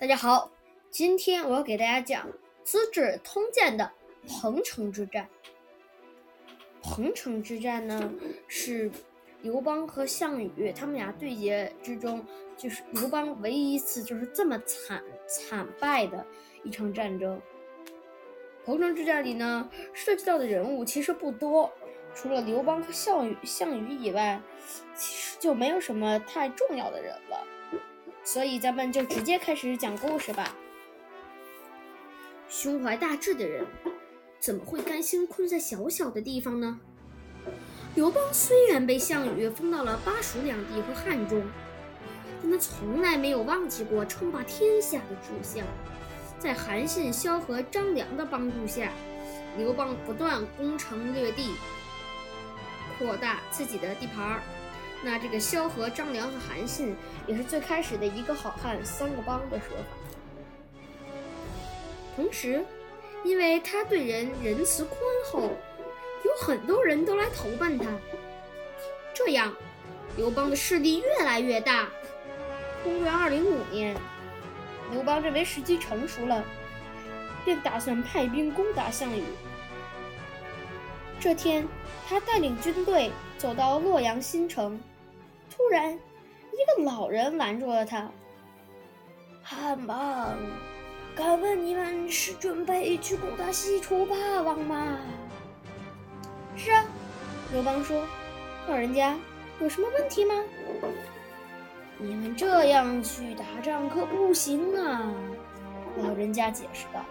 大家好，今天我要给大家讲《资治通鉴》的彭城之战。彭城之战呢，是刘邦和项羽他们俩对决之中，就是刘邦唯一一次就是这么惨败的一场战争。彭城之战里呢，涉及到的人物其实不多，除了刘邦和项羽以外，其实就没有什么太重要的人了。所以咱们就直接开始讲故事吧。胸怀大志的人怎么会甘心困在小小的地方呢？刘邦虽然被项羽封到了巴蜀两地和汉中，但他从来没有忘记过称霸天下的志向。在韩信、萧何、张良的帮助下，刘邦不断攻城略地，扩大自己的地盘。那这个萧何、张良和韩信也是最开始的一个好汉三个帮的说法。同时，因为他对人仁慈宽厚，有很多人都来投奔他，这样刘邦的势力越来越大。公元205年，刘邦认为时机成熟了，便打算派兵攻打项羽。这天，他带领军队走到洛阳新城，突然一个老人拦住了他。汉王，敢问你们是准备去攻打西楚霸王吗？是啊，刘邦说，老人家有什么问题吗？你们这样去打仗可不行啊，老人家解释道。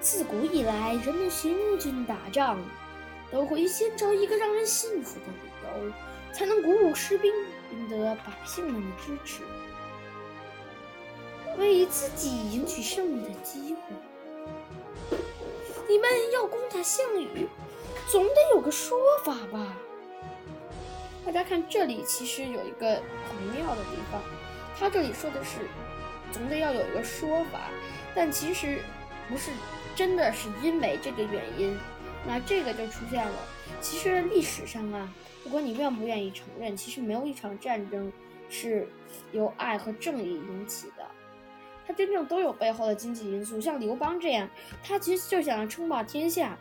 自古以来，人们行军打仗都会先找一个让人信服的理由，才能鼓舞士兵，赢得百姓们的支持，为自己赢取胜利的机会。你们要攻打项羽，总得有个说法吧？大家看，这里其实有一个很妙的地方，他这里说的是总得要有一个说法，但其实不是真的是因为这个原因。那这个就出现了，其实历史上啊，不管你愿不愿意承认，其实没有一场战争是由爱和正义引起的，它真正都有背后的经济因素。像刘邦这样，他其实就想称霸天下，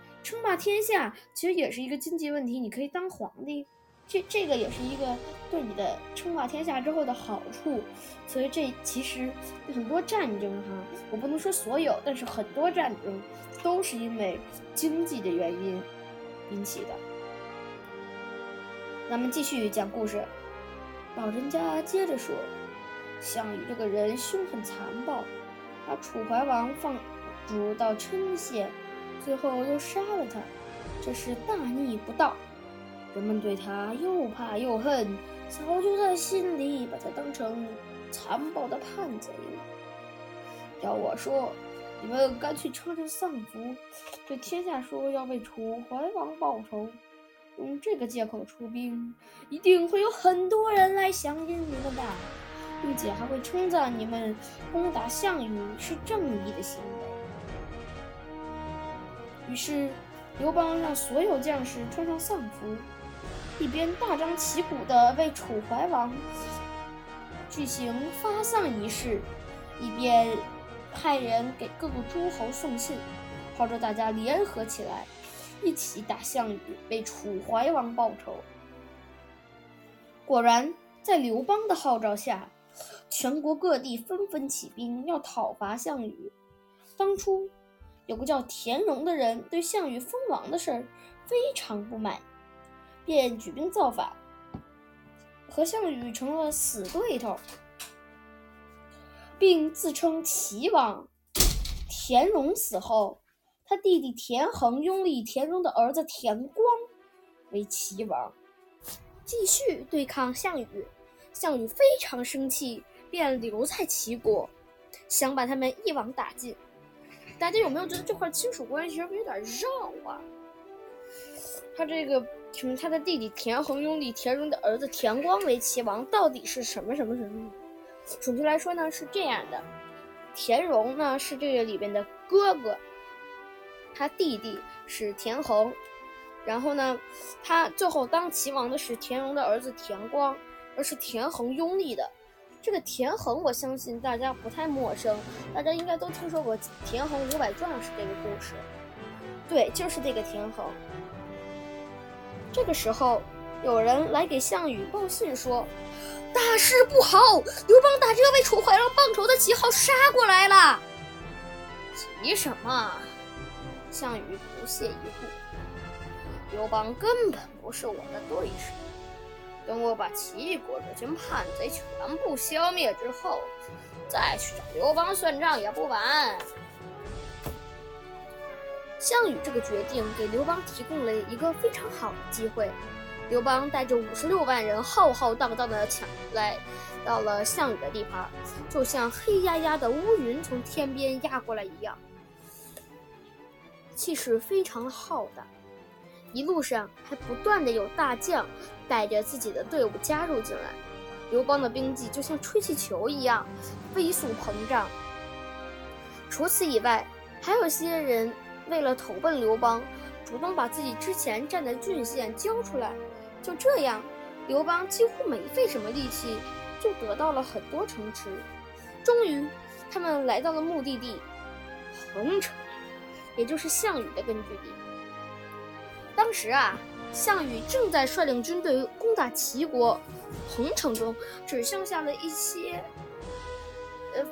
其实也是一个经济问题。你可以当皇帝，这个也是一个对你的称霸天下之后的好处。所以这其实很多战争我不能说所有，但是很多战争都是因为经济的原因引起的。咱们继续讲故事。老人家接着说，项羽这个人凶狠残暴，把楚怀王放逐到郴县，最后又杀了他，这是大逆不道。人们对他又怕又恨，早就在心里把他当成残暴的叛贼了。要我说，你们干脆穿上丧服，对天下说要为楚怀王报仇，用这个借口出兵，一定会有很多人来响应你们的，并且还会称赞你们攻打项羽是正义的行为。于是，刘邦让所有将士穿上丧服，一边大张旗鼓地为楚怀王举行发丧仪式，一边派人给各个诸侯送信，号召大家联合起来，一起打项羽，为楚怀王报仇。果然，在刘邦的号召下，全国各地纷纷起兵，要讨伐项羽。当初有个叫田荣的人对项羽封王的事儿非常不满，便举兵造反，和项羽成了死对头，并自称齐王。田荣死后，他弟弟田横拥立田荣的儿子田光为齐王，继续对抗项羽。项羽非常生气，便留在齐国，想把他们一网打尽。大家有没有觉得这块亲属关系是不是有点绕啊？他这个什么，他的弟弟田横拥立田荣的儿子田光为齐王，到底是什么？准确来说呢，是这样的：田荣呢是这个里边的哥哥，他弟弟是田横，然后呢，他最后当齐王的是田荣的儿子田光，而是田横拥立的。这个田横我相信大家不太陌生，大家应该都听说过田横五百壮士这个故事。对，就是这个田横。这个时候有人来给项羽报信说，大事不好，刘邦打着为楚怀王报仇的旗号杀过来了。急什么？项羽不屑一顾，刘邦根本不是我的对手，等我把齐异国这群叛贼全部消灭之后，再去找刘邦算账也不晚。项羽这个决定给刘邦提供了一个非常好的机会，刘邦带着56万人浩浩荡荡的抢来到了项羽的地盘，就像黑压压的乌云从天边压过来一样，气势非常浩大。一路上还不断的有大将带着自己的队伍加入进来，刘邦的兵力就像吹气球一样飞速膨胀。除此以外，还有些人为了投奔刘邦，主动把自己之前占的郡县交出来。就这样，刘邦几乎没费什么力气就得到了很多城池。终于他们来到了目的地彭城，也就是项羽的根据地。当时项羽正在率领军队攻打齐国，彭城中只剩下了一些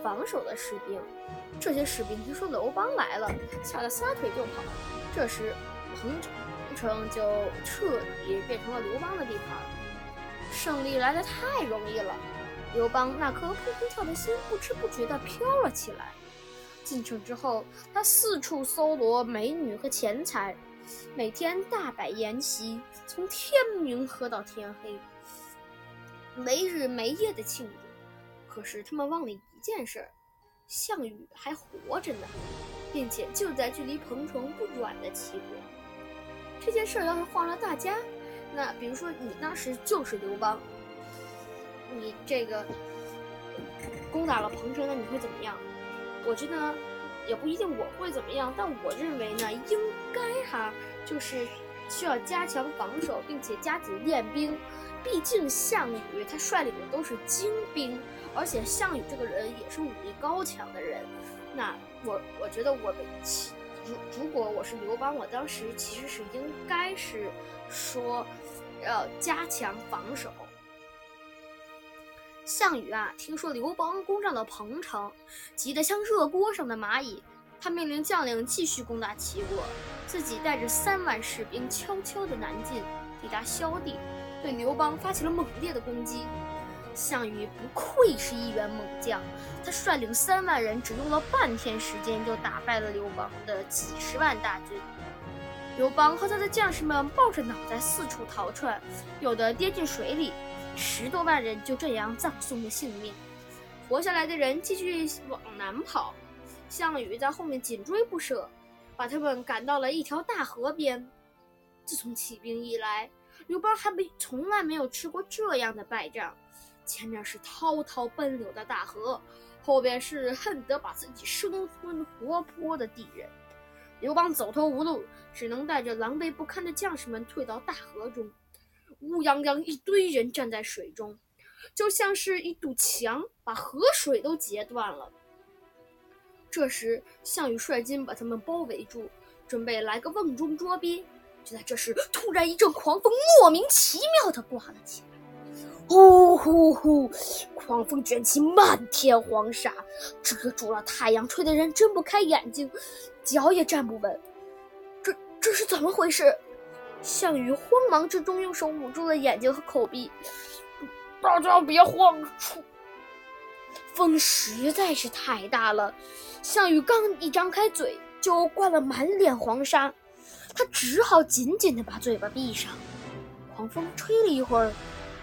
防守的士兵。这些士兵听说刘邦来了，吓得撒腿就跑。这时彭城就彻底变成了刘邦的地盘。胜利来得太容易了，刘邦那颗砰砰跳的心不知不觉地飘了起来。进城之后，他四处搜罗美女和钱财，每天大摆筵席，从天明喝到天黑，没日没夜的庆祝。可是他们忘了一件事，项羽还活着呢，并且就在距离彭城不远的齐国。这件事要是换了大家，那比如说你当时就是刘邦，你这个攻打了彭城，那你会怎么样？我觉得也不一定我会怎么样，但我认为呢，应该就是需要加强防守，并且加紧练兵。毕竟项羽他率领的都是精兵，而且项羽这个人也是武力高强的人。那我觉得如果我是刘邦，我当时其实是应该是说要加强防守。项羽听说刘邦攻占了彭城，急得像热锅上的蚂蚁。他命令将领继续攻打齐国，自己带着3万士兵悄悄地南进，抵达萧地，对刘邦发起了猛烈的攻击。项羽不愧是一员猛将，他率领3万人只用了半天时间就打败了刘邦的几十万大军。刘邦和他的将士们抱着脑袋四处逃窜，有的跌进水里，10多万人就这样葬送了性命。活下来的人继续往南跑，项羽在后面紧追不舍，把他们赶到了一条大河边。自从起兵以来，刘邦从来没有吃过这样的败仗。前面是滔滔奔流的大河，后边是恨得把自己生吞活剥的敌人。刘邦走投无路，只能带着狼狈不堪的将士们退到大河中。乌泱泱一堆人站在水中，就像是一堵墙，把河水都截断了。这时项羽率军把他们包围住，准备来个瓮中捉鳖。就在这时，突然一阵狂风莫名其妙地刮了起来，呼呼呼，狂风卷起漫天黄沙，遮住了太阳，吹得人睁不开眼睛，脚也站不稳。这是怎么回事？项羽慌忙之中用手捂住了眼睛和口鼻。大家别慌，风实在是太大了。项羽刚一张开嘴就灌了满脸黄沙，他只好紧紧地把嘴巴闭上。狂风吹了一会儿，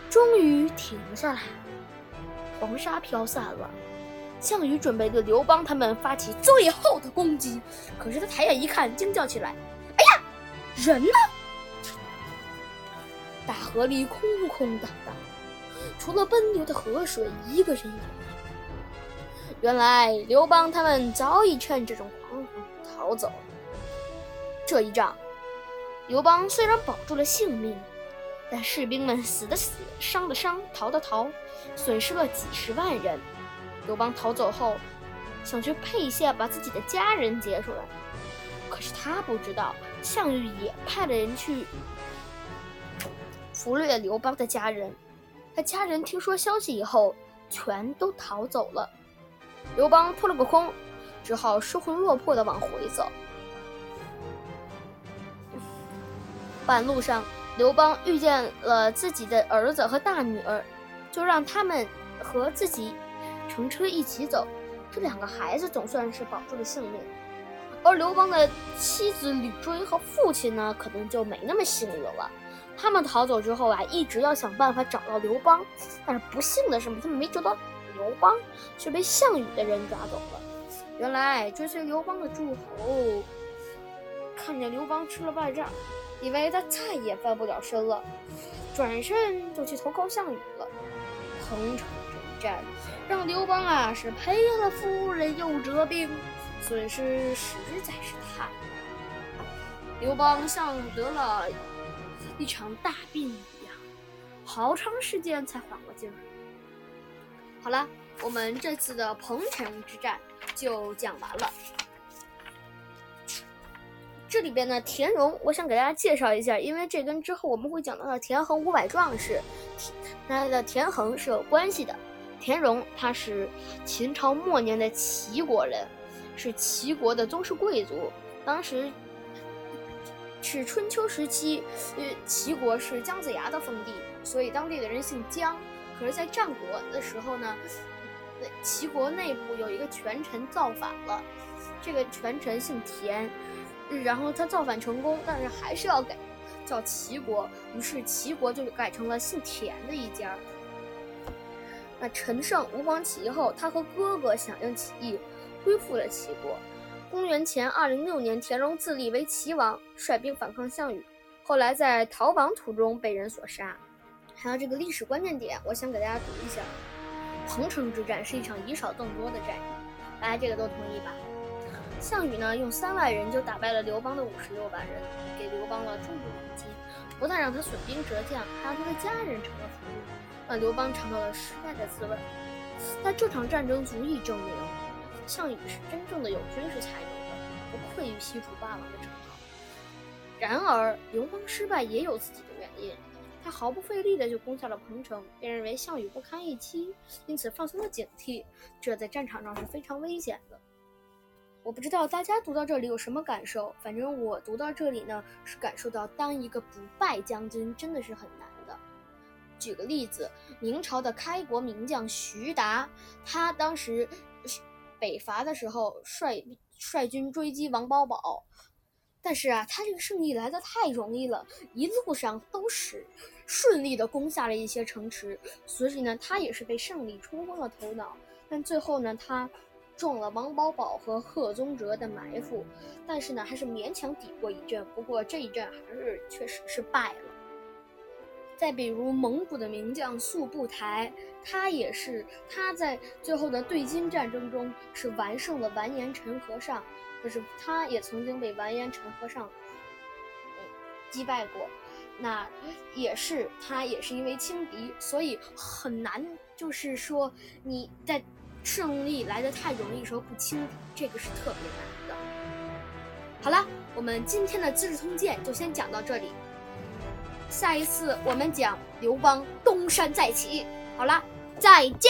终于停下来，黄沙飘散了。项羽准备对刘邦他们发起最后的攻击，可是他抬眼一看，惊叫起来，哎呀，人呢？大河里空空荡荡，除了奔流的河水，一个人也没有。原来刘邦他们早已趁这种狂风逃走。这一仗，刘邦虽然保住了性命，但士兵们死的死，伤的伤，逃的逃，损失了几十万人。刘邦逃走后，想去沛县把自己的家人接出来，可是他不知道，项羽也派了人去俘掠刘邦的家人。他家人听说消息以后，全都逃走了。刘邦扑了个空，只好失魂落魄地往回走。半路上，刘邦遇见了自己的儿子和大女儿，就让他们和自己乘车一起走。这两个孩子总算是保住了性命，而刘邦的妻子吕雉和父亲呢，可能就没那么幸运了。他们逃走之后啊，一直要想办法找到刘邦，但是不幸的是，他们没找到刘邦，却被项羽的人抓走了。原来追随刘邦的诸侯看见刘邦吃了败仗，以为他再也翻不了身了，转身就去投靠项羽了。彭城之战让刘邦啊是赔了夫人又折兵，损失实在是大。刘邦像得了一场大病一样，好长时间才缓过劲儿。好了，我们这次的彭城之战就讲完了。这里边呢，田荣我想给大家介绍一下，因为这跟之后我们会讲到的田横500壮士，他的田横是有关系的。田荣他是秦朝末年的齐国人，是齐国的宗室贵族。当时是春秋时期，齐国是姜子牙的封地，所以当地的人姓姜。可是在战国的时候呢，齐国内部有一个权臣造反了，这个权臣姓田，然后他造反成功，但是还是要改叫齐国，于是齐国就改成了姓田的一家。那陈胜、吴广起义后，他和哥哥响应起义，恢复了齐国。公元前206年，田荣自立为齐王，率兵反抗项羽，后来在逃亡途中被人所杀。还有这个历史关键点，我想给大家读一下。彭城之战是一场以少胜多的战役，大家这个都同意吧？项羽呢，用3万人就打败了刘邦的56万人，给刘邦了重重一击，不但让他损兵折将，还让他的家人成了俘虏，让刘邦尝到了失败的滋味。但这场战争足以证明，项羽是真正的有军事才能的，不愧于西楚霸王的称号。然而，刘邦失败也有自己的原因，他毫不费力的就攻下了彭城，被认为项羽不堪一击，因此放松了警惕，这在战场上是非常危险的。我不知道大家读到这里有什么感受，反正我读到这里呢，是感受到当一个不败将军真的是很难的。举个例子，明朝的开国名将徐达，他当时北伐的时候率军追击王保保，但是啊，他这个胜利来得太容易了，一路上都是顺利的攻下了一些城池，所以呢，他也是被胜利冲昏了头脑。但最后呢，他中了王保保和贺宗哲的埋伏，但是呢还是勉强抵过一阵，不过这一阵还是确实是败了。再比如蒙古的名将速不台，他在最后的对金战争中是完胜了完颜陈和尚，可是他也曾经被完颜陈和尚击败过，那也是因为轻敌，所以很难，就是说你在胜利来得太容易的时候不轻敌，这个是特别难的。好了，我们今天的《资治通鉴》就先讲到这里，下一次我们讲刘邦东山再起。好了，再见。